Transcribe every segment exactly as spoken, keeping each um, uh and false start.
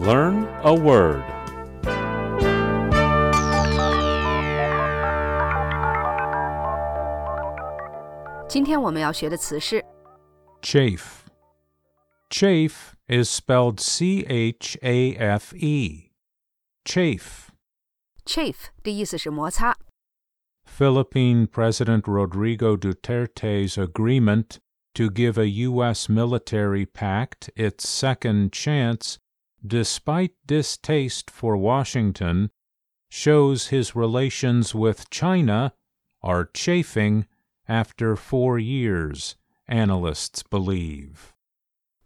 Learn a word. Chafe. Chafe is spelled C H A F E. Chafe. Chafe 的意思是摩擦。Philippine President Rodrigo Duterte's agreement to give a U S military pact its second chance, despite distaste for Washington, shows his relations with China are chafing after four years, analysts believe.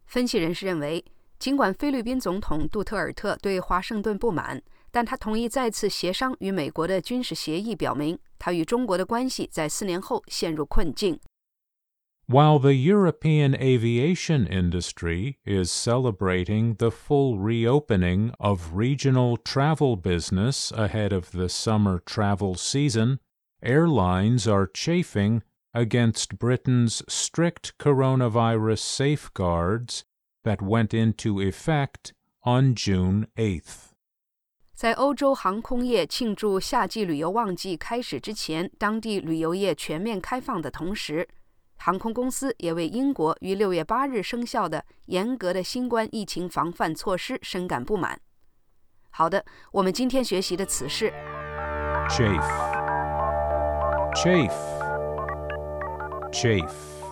分析人士认为，尽管菲律宾总统杜特尔特对华盛顿不满，但他同意再次协商与美国的军事协议，表明他与中国的关系在四年后陷入困境。While the European aviation industry is celebrating the full reopening of regional travel business ahead of the summer travel season, airlines are chafing against Britain's strict coronavirus safeguards that went into effect on June eighth. 在欧洲航空业庆祝夏季旅游旺季开始之前，当地旅游业全面开放的同时，航空公司也为英国于六月八日生效的严格的新冠疫情防范措施深感不满。好的，我们今天学习的词是 Chafe Chafe Chafe